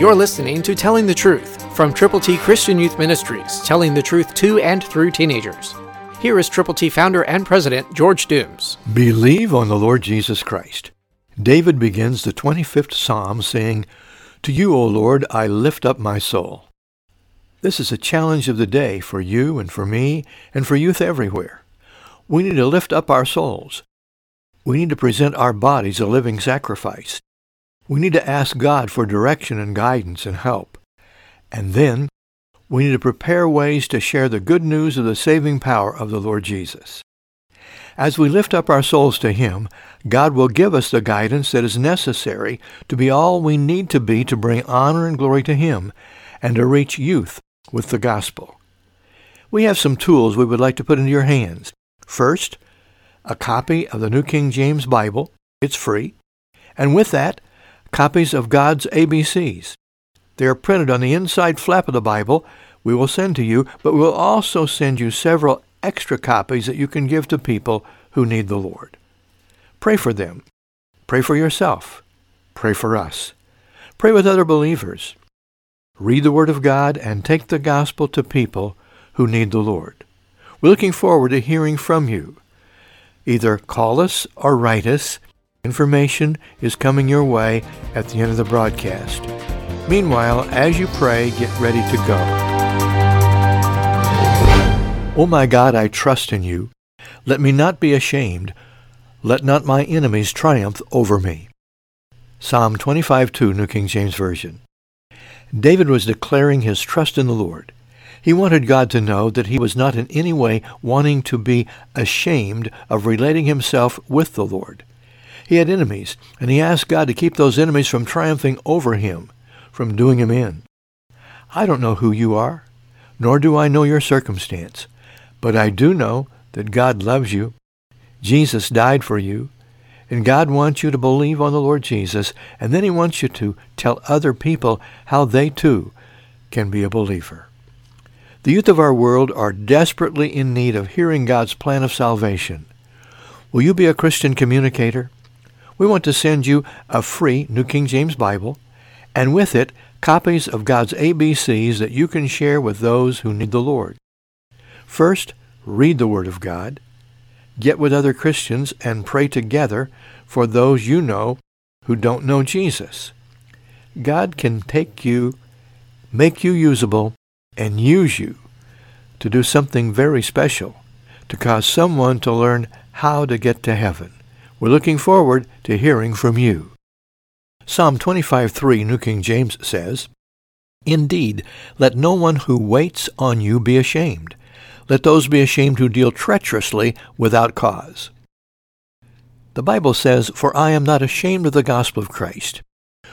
You're listening to Telling the Truth from Triple T Christian Youth Ministries, telling the truth to and through teenagers. Here is Triple T founder and president George Dooms. Believe on the Lord Jesus Christ. David begins the 25th Psalm saying, "To you, O Lord, I lift up my soul." This is a challenge of the day for you and for me and for youth everywhere. We need to lift up our souls. We need to present our bodies a living sacrifice. We need to ask God for direction and guidance and help. And then, we need to prepare ways to share the good news of the saving power of the Lord Jesus. As we lift up our souls to Him, God will give us the guidance that is necessary to be all we need to be to bring honor and glory to Him and to reach youth with the gospel. We have some tools we would like to put into your hands. First, a copy of the New King James Bible. It's free. And with that, copies of God's ABCs. They are printed on the inside flap of the Bible. We will send to you, but we will also send you several extra copies that you can give to people who need the Lord. Pray for them. Pray for yourself. Pray for us. Pray with other believers. Read the Word of God and take the gospel to people who need the Lord. We're looking forward to hearing from you. Either call us or write us. Information is coming your way at the end of the broadcast. Meanwhile, as you pray, get ready to go. Oh my God, I trust in you. Let me not be ashamed. Let not my enemies triumph over me. Psalm 25:2, New King James Version. David was declaring his trust in the Lord. He wanted God to know that he was not in any way wanting to be ashamed of relating himself with the Lord. He had enemies, and he asked God to keep those enemies from triumphing over him, from doing him in. I don't know who you are, nor do I know your circumstance, but I do know that God loves you. Jesus died for you, and God wants you to believe on the Lord Jesus, and then he wants you to tell other people how they too can be a believer. The youth of our world are desperately in need of hearing God's plan of salvation. Will you be a Christian communicator? We want to send you a free New King James Bible, and with it, copies of God's ABCs that you can share with those who need the Lord. First, read the Word of God. Get with other Christians and pray together for those you know who don't know Jesus. God can take you, make you usable, and use you to do something very special, to cause someone to learn how to get to heaven. We're looking forward to hearing from you. Psalm 25:3, New King James says, "Indeed, let no one who waits on you be ashamed. Let those be ashamed who deal treacherously without cause." The Bible says, "For I am not ashamed of the gospel of Christ,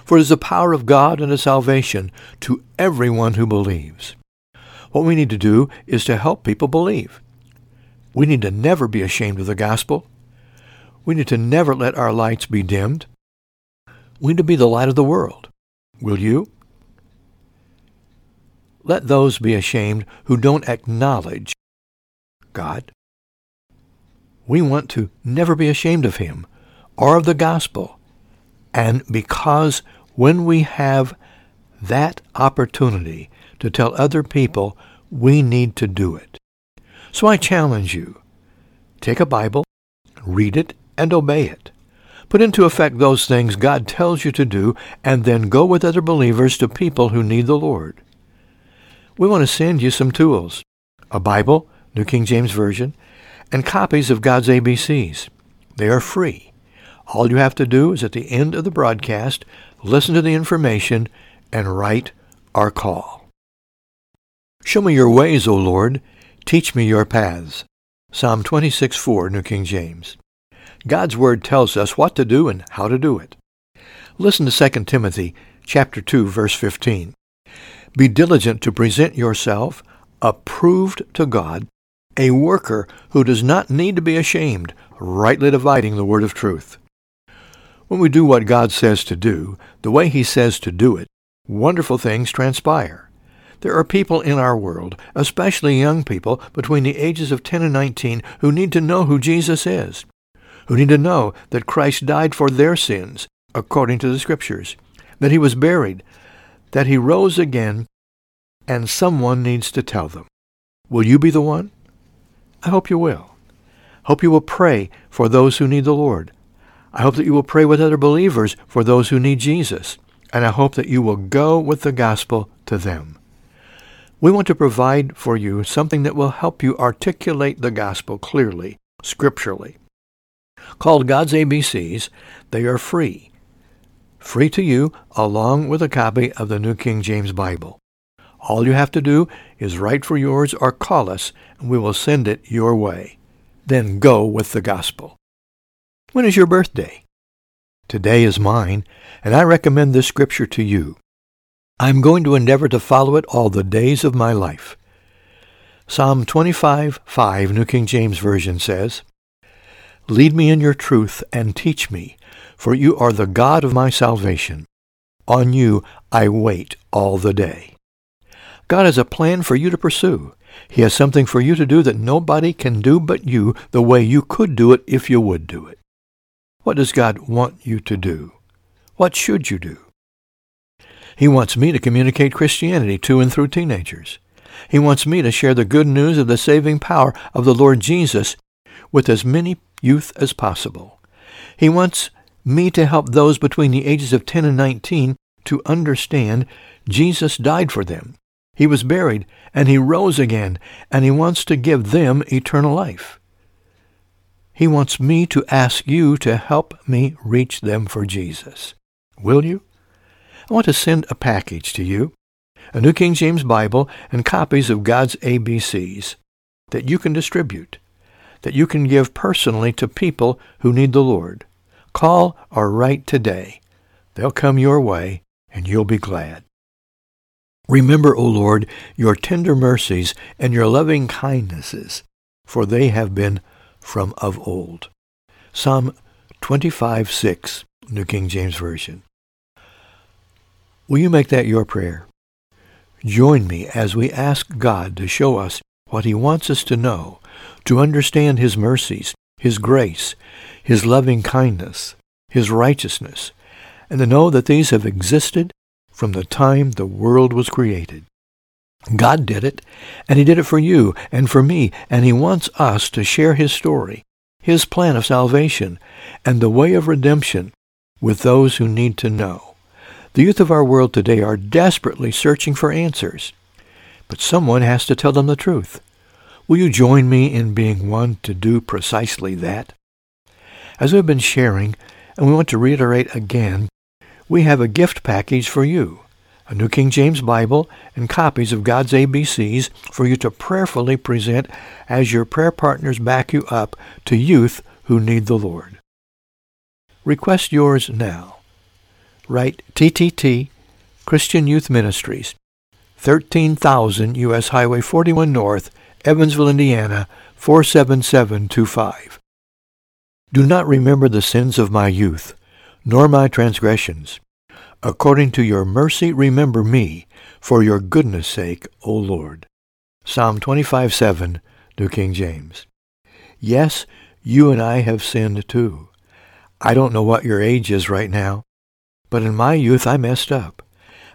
for it is the power of God unto salvation to everyone who believes." What we need to do is to help people believe. We need to never be ashamed of the gospel. We need to never let our lights be dimmed. We need to be the light of the world. Will you? Let those be ashamed who don't acknowledge God. We want to never be ashamed of Him or of the gospel. And because when we have that opportunity to tell other people, we need to do it. So I challenge you, take a Bible, read it, and obey it. Put into effect those things God tells you to do, and then go with other believers to people who need the Lord. We want to send you some tools, a Bible, New King James Version, and copies of God's ABCs. They are free. All you have to do is at the end of the broadcast, listen to the information, and write or call. Show me your ways, O Lord. Teach me your paths. Psalm 26:4, New King James. God's Word tells us what to do and how to do it. Listen to 2 Timothy chapter 2, verse 15. "Be diligent to present yourself approved to God, a worker who does not need to be ashamed, rightly dividing the word of truth." When we do what God says to do, the way He says to do it, wonderful things transpire. There are people in our world, especially young people between the ages of 10 and 19, who need to know who Jesus is, who need to know that Christ died for their sins, according to the Scriptures, that He was buried, that he rose again, and someone needs to tell them. Will you be the one? I hope you will. Hope you will pray for those who need the Lord. I hope that you will pray with other believers for those who need Jesus. And I hope that you will go with the gospel to them. We want to provide for you something that will help you articulate the gospel clearly, scripturally. Called God's ABCs, they are free. Free to you, along with a copy of the New King James Bible. All you have to do is write for yours or call us, and we will send it your way. Then go with the gospel. When is your birthday? Today is mine, and I recommend this scripture to you. I'm going to endeavor to follow it all the days of my life. Psalm 25:5, New King James Version says, "Lead me in your truth and teach me, for you are the God of my salvation. On you I wait all the day." God has a plan for you to pursue. He has something for you to do that nobody can do but you, the way you could do it if you would do it. What does God want you to do? What should you do? He wants me to communicate Christianity to and through teenagers. He wants me to share the good news of the saving power of the Lord Jesus with as many youth as possible. He wants me to help those between the ages of 10 and 19 to understand Jesus died for them. He was buried, and he rose again, and he wants to give them eternal life. He wants me to ask you to help me reach them for Jesus. Will you? I want to send a package to you, a New King James Bible and copies of God's ABCs that you can distribute, that you can give personally to people who need the Lord. Call or write today. They'll come your way, and you'll be glad. Remember, O Lord, your tender mercies and your loving kindnesses, for they have been from of old. Psalm 25:6, New King James Version. Will you make that your prayer? Join me as we ask God to show us what he wants us to know, to understand his mercies, his grace, his loving kindness, his righteousness, and to know that these have existed from the time the world was created. God did it, and he did it for you and for me, and he wants us to share his story, his plan of salvation, and the way of redemption with those who need to know. The youth of our world today are desperately searching for answers, but someone has to tell them the truth. Will you join me in being one to do precisely that? As we've been sharing, and we want to reiterate again, we have a gift package for you, a New King James Bible, and copies of God's ABCs for you to prayerfully present as your prayer partners back you up to youth who need the Lord. Request yours now. Write TTT, Christian Youth Ministries, 13,000 U.S. Highway 41 North, Evansville, Indiana, 47725. Do not remember the sins of my youth, nor my transgressions. According to your mercy, remember me, for your goodness' sake, O Lord. Psalm 25:7, New King James. Yes, you and I have sinned too. I don't know what your age is right now, but in my youth I messed up.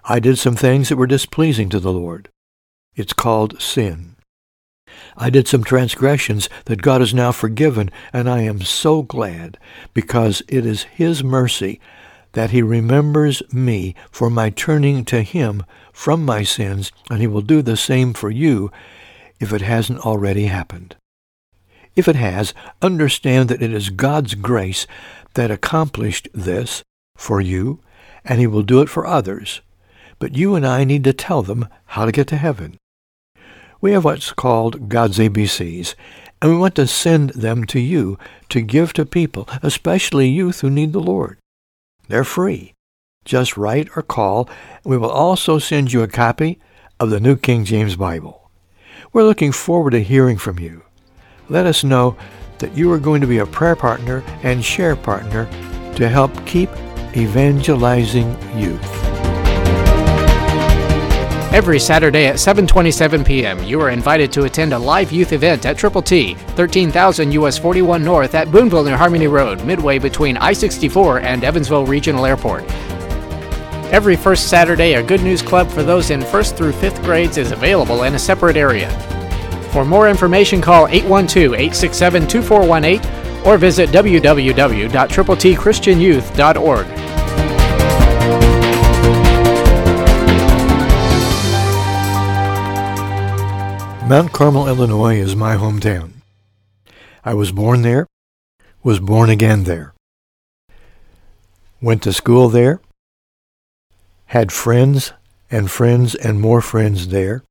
I did some things that were displeasing to the Lord. It's called sin. I did some transgressions that God has now forgiven, and I am so glad, because it is his mercy that he remembers me for my turning to him from my sins, and he will do the same for you if it hasn't already happened. If it has, understand that it is God's grace that accomplished this for you, and he will do it for others. But you and I need to tell them how to get to heaven. We have what's called God's ABCs, and we want to send them to you to give to people, especially youth who need the Lord. They're free. Just write or call. We will also send you a copy of the New King James Bible. We're looking forward to hearing from you. Let us know that you are going to be a prayer partner and share partner to help keep evangelizing youth. Every Saturday at 7:27 p.m., you are invited to attend a live youth event at Triple T, 13,000 U.S. 41 North at Boonville near Harmony Road, midway between I-64 and Evansville Regional Airport. Every first Saturday, a Good News Club for those in 1st through 5th grades is available in a separate area. For more information, call 812-867-2418 or visit www.tripletchristianyouth.org. Mount Carmel, Illinois is my hometown. I was born there, was born again there, went to school there, had friends and friends and more friends there,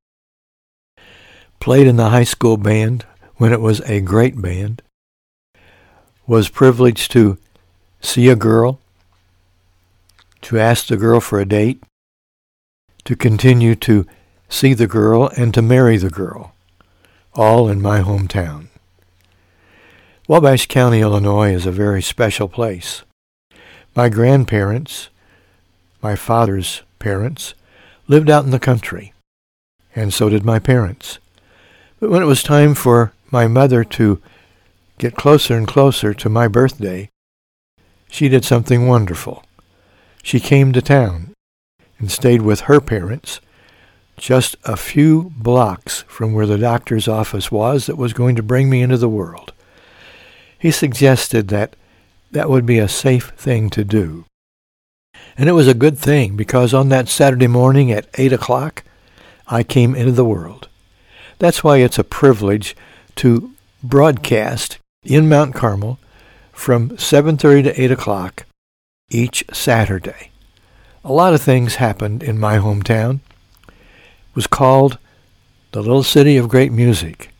played in the high school band when it was a great band, was privileged to see a girl, to ask the girl for a date, to continue to see the girl, and to marry the girl, all in my hometown. Wabash County, Illinois is a very special place. My grandparents, my father's parents, lived out in the country, and so did my parents. But when it was time for my mother to get closer and closer to my birthday, she did something wonderful. She came to town and stayed with her parents, just a few blocks from where the doctor's office was that was going to bring me into the world. He suggested that that would be a safe thing to do. And it was a good thing, because on that Saturday morning at 8 o'clock, I came into the world. That's why it's a privilege to broadcast in Mount Carmel from 7:30 to 8 o'clock each Saturday. A lot of things happened in my hometown. Was called the Little City of Great Music.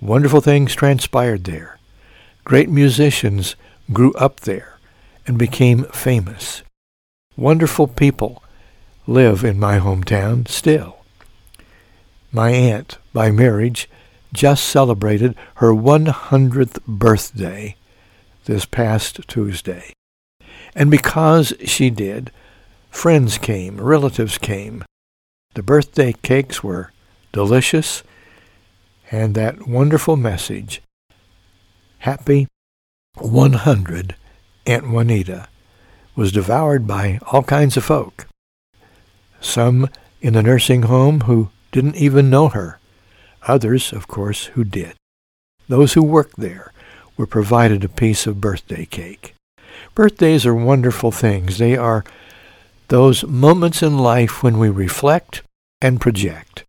Wonderful things transpired there. Great musicians grew up there and became famous. Wonderful people live in my hometown still. My aunt, by marriage, just celebrated her 100th birthday this past Tuesday. And because she did, friends came, relatives came. The birthday cakes were delicious, and that wonderful message, Happy 100, Aunt Juanita, was devoured by all kinds of folk. Some in the nursing home who didn't even know her. Others, of course, who did. Those who worked there were provided a piece of birthday cake. Birthdays are wonderful things. They are those moments in life when we reflect and project.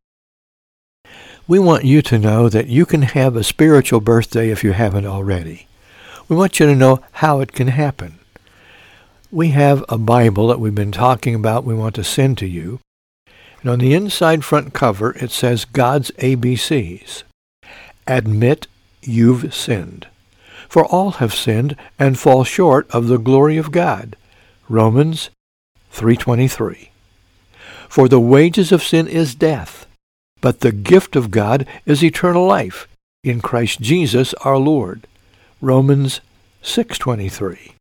We want you to know that you can have a spiritual birthday if you haven't already. We want you to know how it can happen. We have a Bible that we've been talking about we want to send to you. And on the inside front cover, it says God's ABCs. Admit you've sinned. For all have sinned and fall short of the glory of God. Romans 3:23. For the wages of sin is death, but the gift of God is eternal life in Christ Jesus our Lord. Romans 6:23.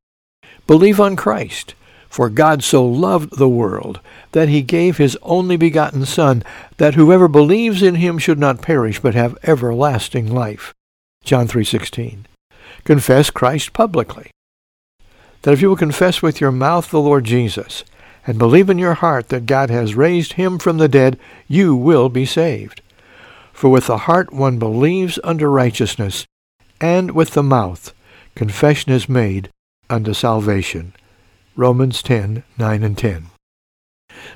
Believe on Christ, for God so loved the world that he gave his only begotten Son, that whoever believes in him should not perish but have everlasting life. John 3:16. Confess Christ publicly. That if you will confess with your mouth the Lord Jesus, and believe in your heart that God has raised him from the dead, you will be saved. For with the heart one believes unto righteousness, and with the mouth confession is made unto salvation. Romans 10:9 and 10.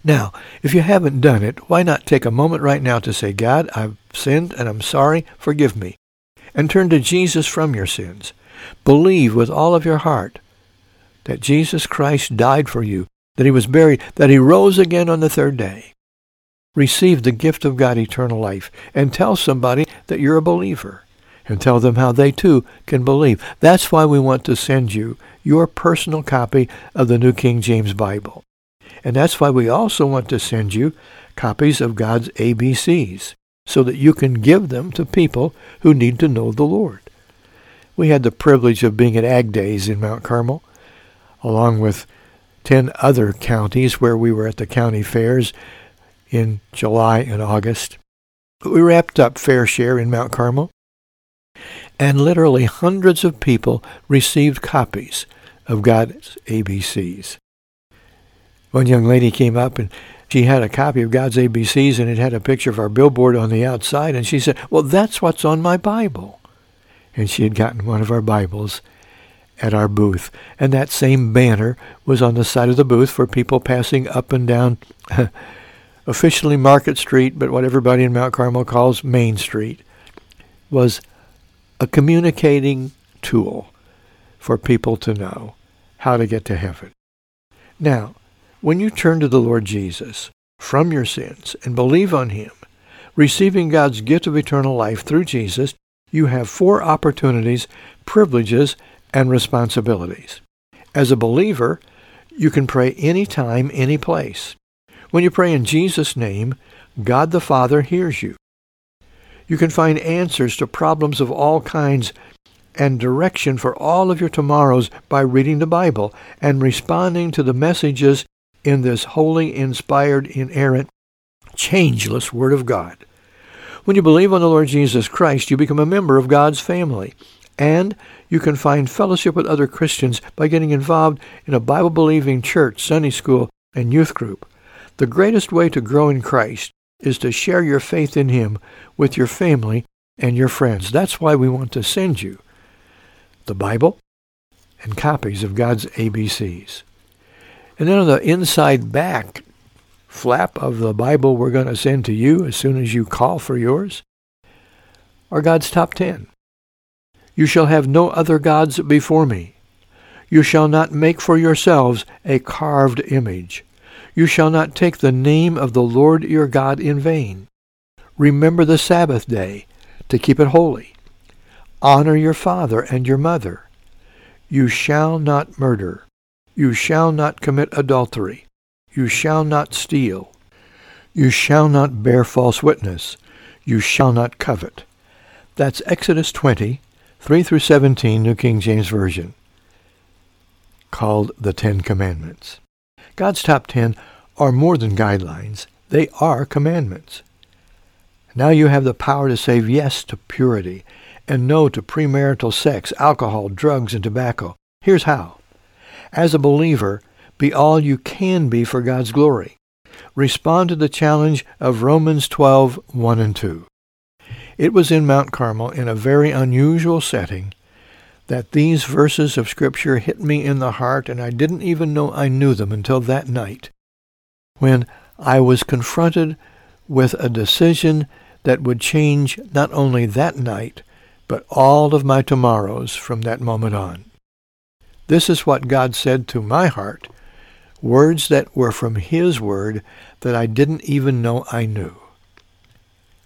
Now, if you haven't done it, why not take a moment right now to say, God, I've sinned and I'm sorry, forgive me, and turn to Jesus from your sins. Believe with all of your heart that Jesus Christ died for you, that he was buried, that he rose again on the third day. Receive the gift of God, eternal life, and tell somebody that you're a believer, and tell them how they too can believe. That's why we want to send you your personal copy of the New King James Bible. And that's why we also want to send you copies of God's ABCs, so that you can give them to people who need to know the Lord. We had the privilege of being at Ag Days in Mount Carmel, along with 10 other counties where we were at the county fairs in July and August. We wrapped up Fair Share in Mount Carmel, and literally hundreds of people received copies of God's ABCs. One young lady came up and she had a copy of God's ABCs, and it had a picture of our billboard on the outside. And she said, well, that's what's on my Bible. And she had gotten one of our Bibles at our booth. And that same banner was on the side of the booth for people passing up and down officially Market Street, but what everybody in Mount Carmel calls Main Street, was a communicating tool for people to know how to get to heaven. Now, when you turn to the Lord Jesus from your sins and believe on Him, receiving God's gift of eternal life through Jesus, you have four opportunities, privileges, and responsibilities. As a believer, you can pray any time, any place. When you pray in Jesus' name, God the Father hears you. You can find answers to problems of all kinds and direction for all of your tomorrows by reading the Bible and responding to the messages in this holy, inspired, inerrant, changeless Word of God. When you believe on the Lord Jesus Christ, you become a member of God's family, and you can find fellowship with other Christians by getting involved in a Bible-believing church, Sunday school, and youth group. The greatest way to grow in Christ is to share your faith in Him with your family and your friends. That's why we want to send you the Bible and copies of God's ABCs. And then on the inside back flap of the Bible we're going to send to you as soon as you call for yours are God's top 10. You shall have no other gods before me. You shall not make for yourselves a carved image. You shall not take the name of the Lord your God in vain. Remember the Sabbath day to keep it holy. Honor your father and your mother. You shall not murder. You shall not commit adultery. You shall not steal. You shall not bear false witness. You shall not covet. That's Exodus 20, 3-17, New King James Version, called the Ten Commandments. God's top 10 are more than guidelines. They are commandments. Now you have the power to say yes to purity and no to premarital sex, alcohol, drugs, and tobacco. Here's how. As a believer, be all you can be for God's glory. Respond to the challenge of Romans 12, 1 and 2. It was in Mount Carmel, in a very unusual setting, that these verses of Scripture hit me in the heart, and I didn't even know I knew them until that night, when I was confronted with a decision that would change not only that night, but all of my tomorrows from that moment on. This is what God said to my heart, words that were from His Word that I didn't even know I knew.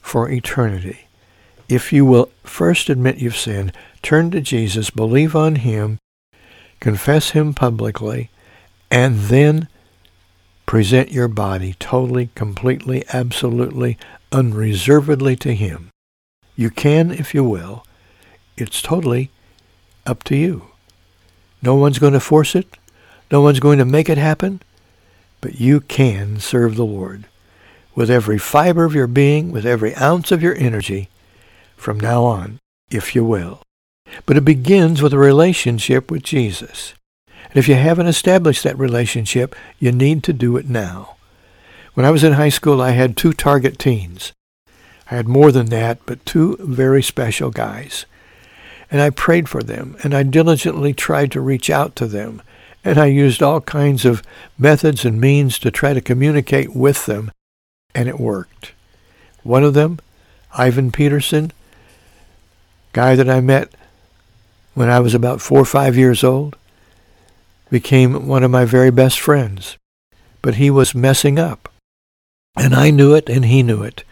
for eternity if you will first admit you've sinned, turn to Jesus, believe on Him, confess Him publicly, and then present your body totally, completely, absolutely, unreservedly to Him. You can if you will. It's totally up to you. No one's going to force it. No one's going to make it happen. But you can serve the Lord with every fiber of your being, with every ounce of your energy from now on, if you will. But it begins with a relationship with Jesus. And if you haven't established that relationship, you need to do it now. When I was in high school, I had 2 target teens. I had more than that, but 2 very special guys. And I prayed for them, and I diligently tried to reach out to them, and I used all kinds of methods and means to try to communicate with them, and it worked. One of them, Ivan Peterson, guy that I met when I was about 4 or 5 years old, became one of my very best friends. But he was messing up, and I knew it, and he knew it.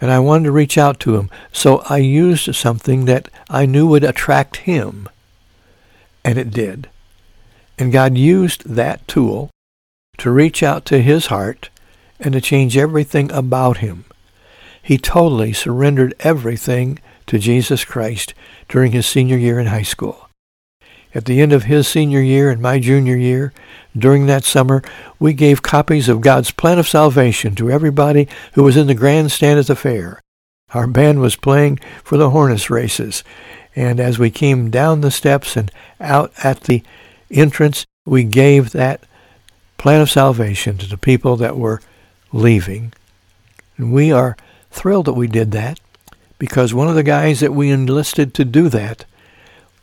And I wanted to reach out to him, so I used something that I knew would attract him, and it did. And God used that tool to reach out to his heart and to change everything about him. He totally surrendered everything to Jesus Christ during his senior year in high school. At the end of his senior year and my junior year, during that summer, we gave copies of God's Plan of Salvation to everybody who was in the grandstand at the fair. Our band was playing for the harness races, and as we came down the steps and out at the entrance, we gave that Plan of Salvation to the people that were leaving. And we are thrilled that we did that, because one of the guys that we enlisted to do that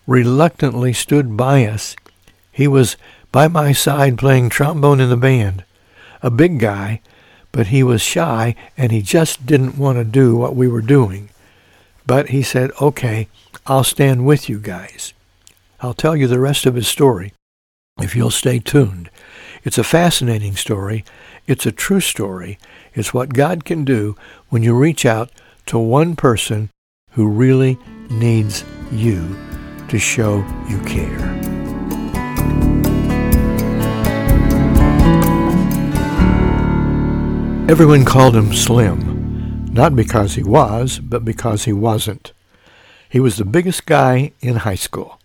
reluctantly stood by us. He was by my side playing trombone in the band. A big guy, but he was shy, and he just didn't want to do what we were doing. But he said, "Okay, I'll stand with you guys." I'll tell you the rest of his story if you'll stay tuned. It's a fascinating story. It's a true story. It's what God can do when you reach out to one person who really needs you to show you care. Everyone called him Slim, not because he was, but because he wasn't. He was the biggest guy in high school.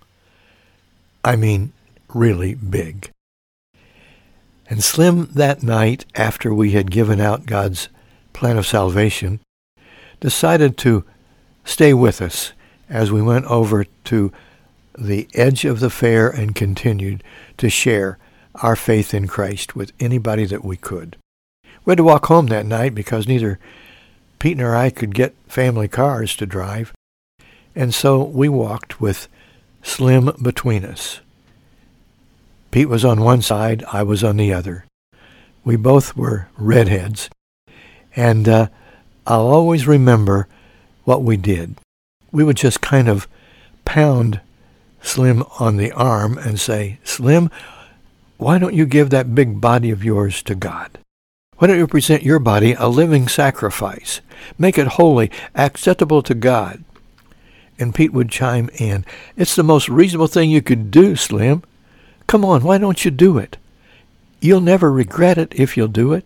I mean, really big. And Slim, that night, after we had given out God's Plan of Salvation, decided to stay with us as we went over to the edge of the fair and continued to share our faith in Christ with anybody that we could. We had to walk home that night because neither Pete nor I could get family cars to drive, and so we walked with Slim between us. Pete was on one side, I was on the other. We both were redheads, and I'll always remember what we did. We would just kind of pound Slim on the arm and say, "Slim, why don't you give that big body of yours to God? Why don't you present your body a living sacrifice? Make it holy, acceptable to God." And Pete would chime in, "It's the most reasonable thing you could do, Slim. Come on, why don't you do it? You'll never regret it if you'll do it.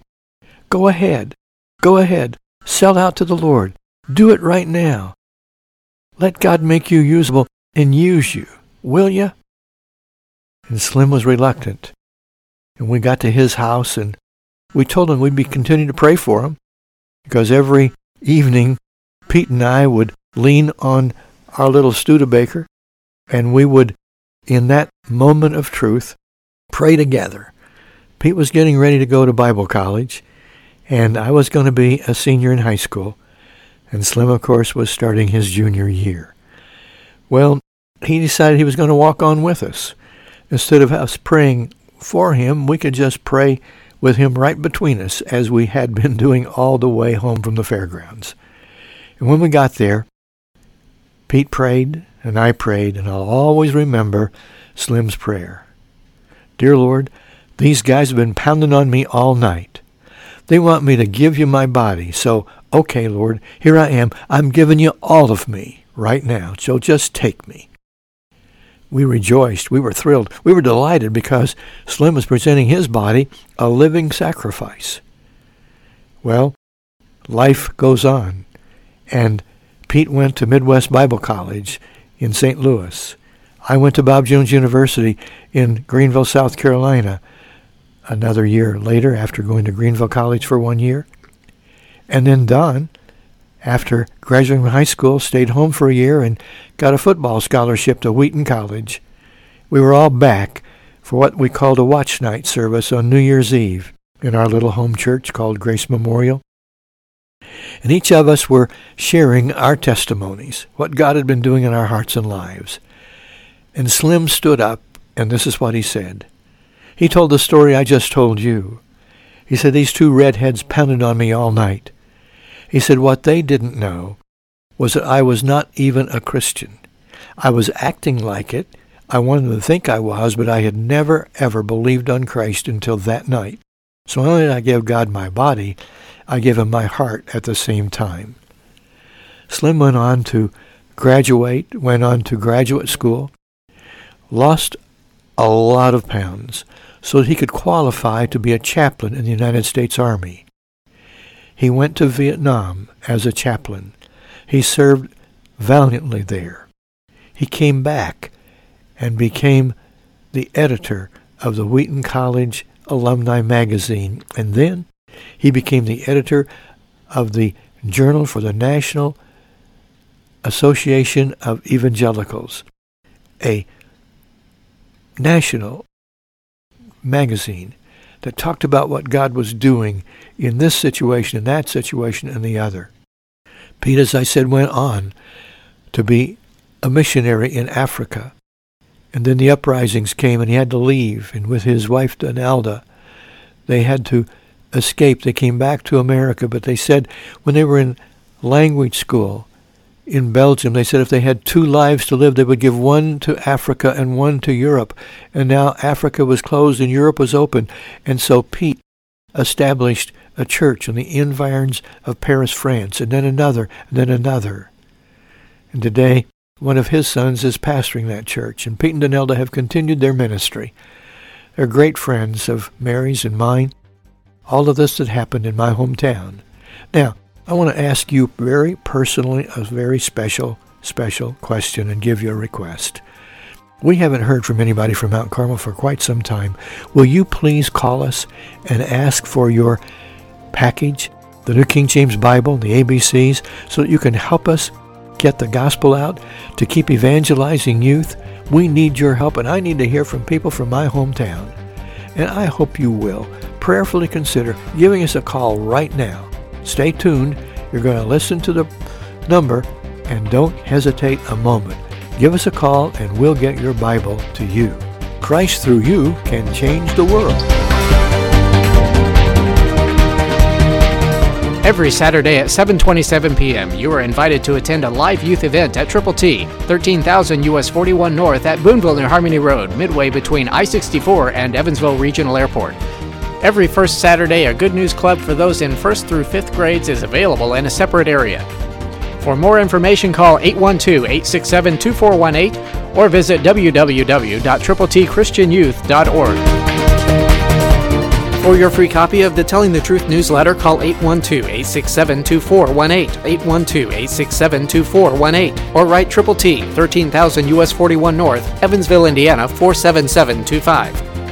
Go ahead. Go ahead. Sell out to the Lord. Do it right now. Let God make you usable and use you, will you?" And Slim was reluctant. And we got to his house, and we told him we'd be continuing to pray for him, because every evening Pete and I would lean on our little Studebaker, and we would, in that moment of truth, pray together. Pete was getting ready to go to Bible college, and I was going to be a senior in high school, and Slim, of course, was starting his junior year. Well, he decided he was going to walk on with us. Instead of us praying for him, we could just pray with him right between us, as we had been doing all the way home from the fairgrounds. And when we got there, Pete prayed, and I prayed, and I'll always remember Slim's prayer. "Dear Lord, these guys have been pounding on me all night. They want me to give you my body, so, okay, Lord, here I am. I'm giving you all of me right now, so just take me." We rejoiced. We were thrilled. We were delighted because Slim was presenting his body a living sacrifice. Well, life goes on, and Pete went to Midwest Bible College in St. Louis. I went to Bob Jones University in Greenville, South Carolina, another year later after going to Greenville College for 1 year. And then Don, after graduating from high school, stayed home for a year and got a football scholarship to Wheaton College. We were all back for what we called a watch night service on New Year's Eve in our little home church called Grace Memorial. And each of us were sharing our testimonies, what God had been doing in our hearts and lives. And Slim stood up, and this is what he said. He told the story I just told you. He said, "These two redheads pounded on me all night." He said, "What they didn't know was that I was not even a Christian. I was acting like it. I wanted them to think I was, but I had never, ever believed on Christ until that night. So not only did I give God my body, I gave him my heart at the same time." Slim went on to graduate, went on to graduate school, lost a lot of pounds, so that he could qualify to be a chaplain in the United States Army. He went to Vietnam as a chaplain. He served valiantly there. He came back and became the editor of the Wheaton College Alumni Magazine, and then he became the editor of the Journal for the National Association of Evangelicals, a national magazine that talked about what God was doing in this situation, in that situation, and the other. Pete, as I said, went on to be a missionary in Africa. And then the uprisings came and he had to leave. And with his wife, Donalda, they had to escape. They came back to America. But they said when they were in language school in Belgium, they said if they had two lives to live, they would give one to Africa and one to Europe. And now Africa was closed and Europe was open. And so Pete established a church in the environs of Paris, France, and then another, and then another. And today, one of his sons is pastoring that church, and Pete and Donalda have continued their ministry. They're great friends of Mary's and mine. All of this that happened in my hometown. Now, I want to ask you very personally a very special question and give you a request. We haven't heard from anybody from Mount Carmel for quite some time. Will you please call us and ask for your package, the New King James Bible, the ABCs, so that you can help us get the gospel out, to keep evangelizing youth? We need your help, and I need to hear from people from my hometown. And I hope you will prayerfully consider giving us a call right now. Stay tuned. You're going to listen to the number, and don't hesitate a moment. Give us a call and we'll get your Bible to you. Christ through you can change the world. Every Saturday at 7:27 p.m., you are invited to attend a live youth event at Triple T, 13,000 U.S. 41 North at Boonville near Harmony Road, midway between I-64 and Evansville Regional Airport. Every first Saturday, a Good News Club for those in 1st through 5th grades is available in a separate area. For more information, call 812-867-2418 or visit www.tripletchristianyouth.org. For your free copy of the Telling the Truth newsletter, call 812-867-2418, 812-867-2418, or write Triple T, 13,000 U.S. 41 North, Evansville, Indiana, 47725.